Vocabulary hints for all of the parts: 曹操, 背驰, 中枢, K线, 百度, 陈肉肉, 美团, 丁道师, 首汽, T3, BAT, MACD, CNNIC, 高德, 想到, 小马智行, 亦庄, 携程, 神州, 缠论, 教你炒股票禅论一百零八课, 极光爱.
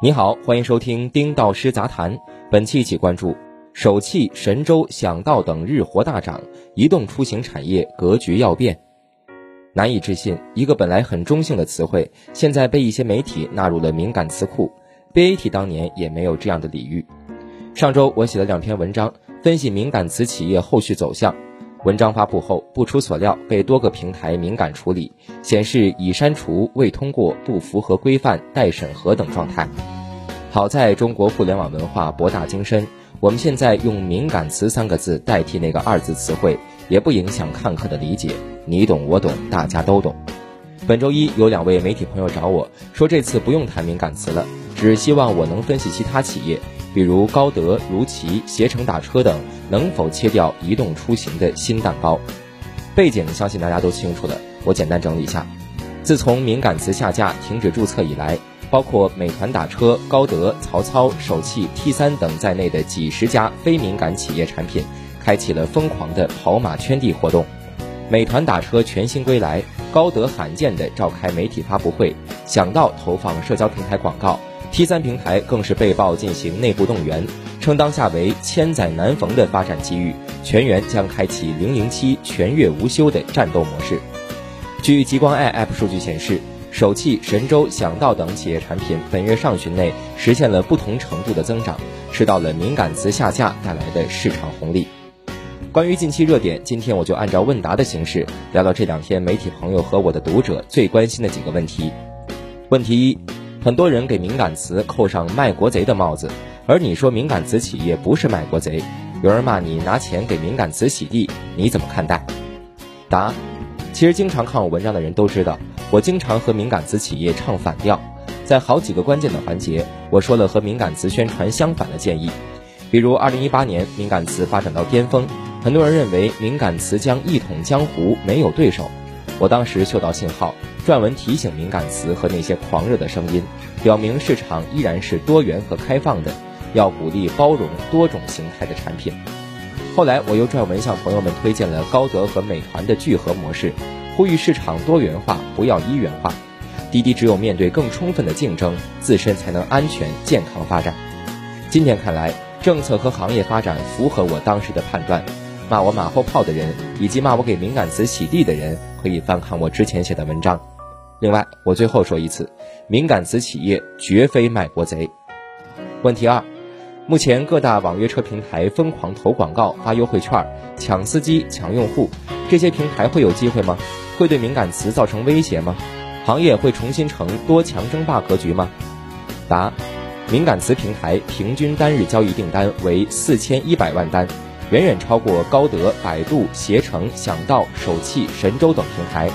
你好，欢迎收听丁道师杂谈。本期一起关注：首汽、神州、想到等日活大涨，移动出行产业格局要变。难以置信，一个本来很中性的词汇，现在被一些媒体纳入了敏感词库。BAT 当年也没有这样的礼遇。上周我写了2篇文章，分析敏感词企业后续走向。文章发布后，不出所料被多个平台敏感处理，显示已删除、未通过、不符合规范、待审核等状态。好在中国互联网文化博大精深，我们现在用敏感词3个字代替那个2字词汇，也不影响看客的理解，你懂我懂，大家都懂。本周一有2位媒体朋友找我说，这次不用谈敏感词了，只希望我能分析其他企业，比如高德、如骑、携程打车等能否切掉移动出行的新蛋糕。背景相信大家都清楚了，我简单整理一下。自从敏感词下架停止注册以来，包括美团打车、高德、曹操、首汽、T3 等在内的几10家非敏感企业产品开启了疯狂的跑马圈地活动。美团打车全新归来，高德罕见地召开媒体发布会，想到投放社交平台广告， T3 平台更是被曝进行内部动员，称当下为千载难逢的发展机遇，全员将开启007全月无休的战斗模式。据极光爱 App 数据显示，首汽、神州、想到等企业产品本月上旬内实现了不同程度的增长，吃到了敏感词下架带来的市场红利。关于近期热点，今天我就按照问答的形式聊聊这2天媒体朋友和我的读者最关心的几个问题。问题1，很多人给敏感词扣上卖国贼的帽子，而你说敏感词企业不是卖国贼，有人骂你拿钱给敏感词洗地，你怎么看待？答：其实经常看我文章的人都知道，我经常和敏感词企业唱反调，在好几个关键的环节，我说了和敏感词宣传相反的建议。比如2018年敏感词发展到巅峰，很多人认为敏感词将一统江湖，没有对手。我当时嗅到信号，撰文提醒敏感词和那些狂热的声音，表明市场依然是多元和开放的，要鼓励包容多种形态的产品。后来我又撰文向朋友们推荐了高德和美团的聚合模式，呼吁市场多元化，不要一元化。滴滴只有面对更充分的竞争，自身才能安全健康发展。今天看来，政策和行业发展符合我当时的判断。骂我马后炮的人，以及骂我给敏感词洗地的人，可以翻看我之前写的文章。另外，我最后说一次，敏感词企业绝非卖国贼。问题2，目前各大网约车平台疯狂投广告、发优惠券、抢司机、抢用户，这些平台会有机会吗？会对敏感词造成威胁吗？行业会重新成多强争霸格局吗？答：敏感词平台平均单日交易订单为4100万单，远远超过高德、百度、携程、想到、首汽、神州等平台。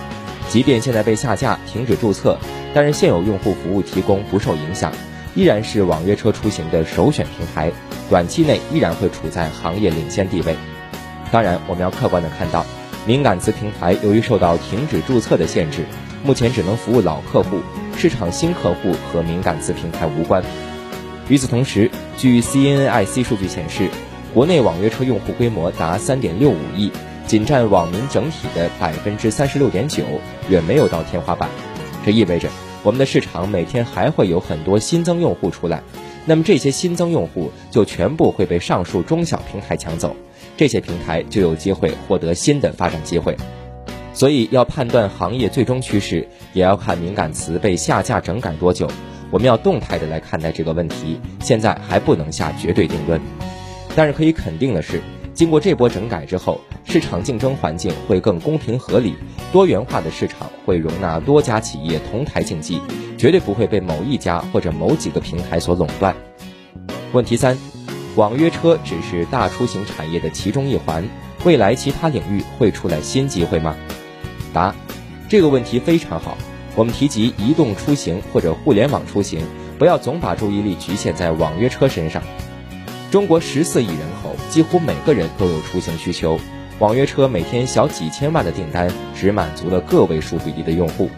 即便现在被下架、停止注册，但是现有用户服务提供不受影响，依然是网约车出行的首选平台，短期内依然会处在行业领先地位。当然，我们要客观地看到，敏感词平台由于受到停止注册的限制，目前只能服务老客户，市场新客户和敏感词平台无关。与此同时，据 CNNIC 数据显示，国内网约车用户规模达 3.65 亿，仅占网民整体的 36.9%， 远没有到天花板。这意味着我们的市场每天还会有很多新增用户出来，那么这些新增用户就全部会被上述中小平台抢走，这些平台就有机会获得新的发展机会。所以要判断行业最终趋势，也要看敏感词被下架整改多久，我们要动态的来看待这个问题，现在还不能下绝对定论。但是可以肯定的是，经过这波整改之后，市场竞争环境会更公平合理，多元化的市场会容纳多家企业同台竞技，绝对不会被某一家或者某几个平台所垄断。问题3，网约车只是大出行产业的其中一环，未来其他领域会出来新机会吗？答：这个问题非常好。我们提及移动出行或者互联网出行，不要总把注意力局限在网约车身上。中国14亿人口，几乎每个人都有出行需求，网约车每天小几千万的订单只满足了个位数比例的用户。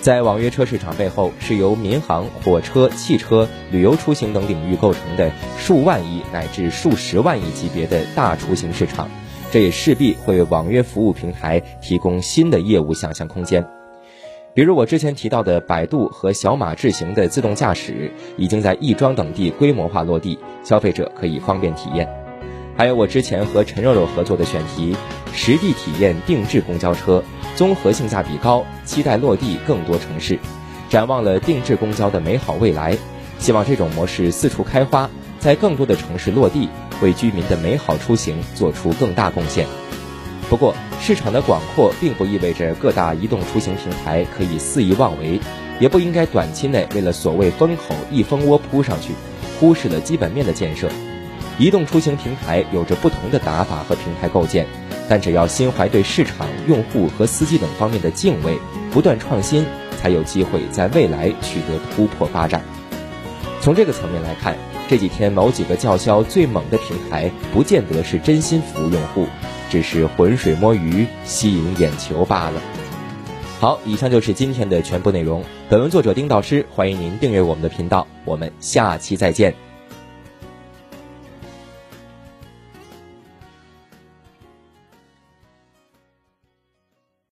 在网约车市场背后，是由民航、火车、汽车、旅游出行等领域构成的数万亿乃至数十万亿级别的大出行市场，这也势必会为网约服务平台提供新的业务想象空间。比如我之前提到的百度和小马智行的自动驾驶已经在亦庄等地规模化落地，消费者可以方便体验。还有我之前和陈肉肉合作的选题实地体验定制公交车，综合性价比高，期待落地更多城市，展望了定制公交的美好未来。希望这种模式四处开花，在更多的城市落地，为居民的美好出行做出更大贡献。不过，市场的广阔并不意味着各大移动出行平台可以肆意妄为，也不应该短期内为了所谓风口一蜂窝扑上去，忽视了基本面的建设。移动出行平台有着不同的打法和平台构建，但只要心怀对市场、用户和司机等方面的敬畏，不断创新，才有机会在未来取得突破发展。从这个层面来看，这几天某几个叫嚣最猛的平台，不见得是真心服务用户，只是浑水摸鱼，吸引眼球罢了。好，以上就是今天的全部内容。本文作者丁导师，欢迎您订阅我们的频道，我们下期再见。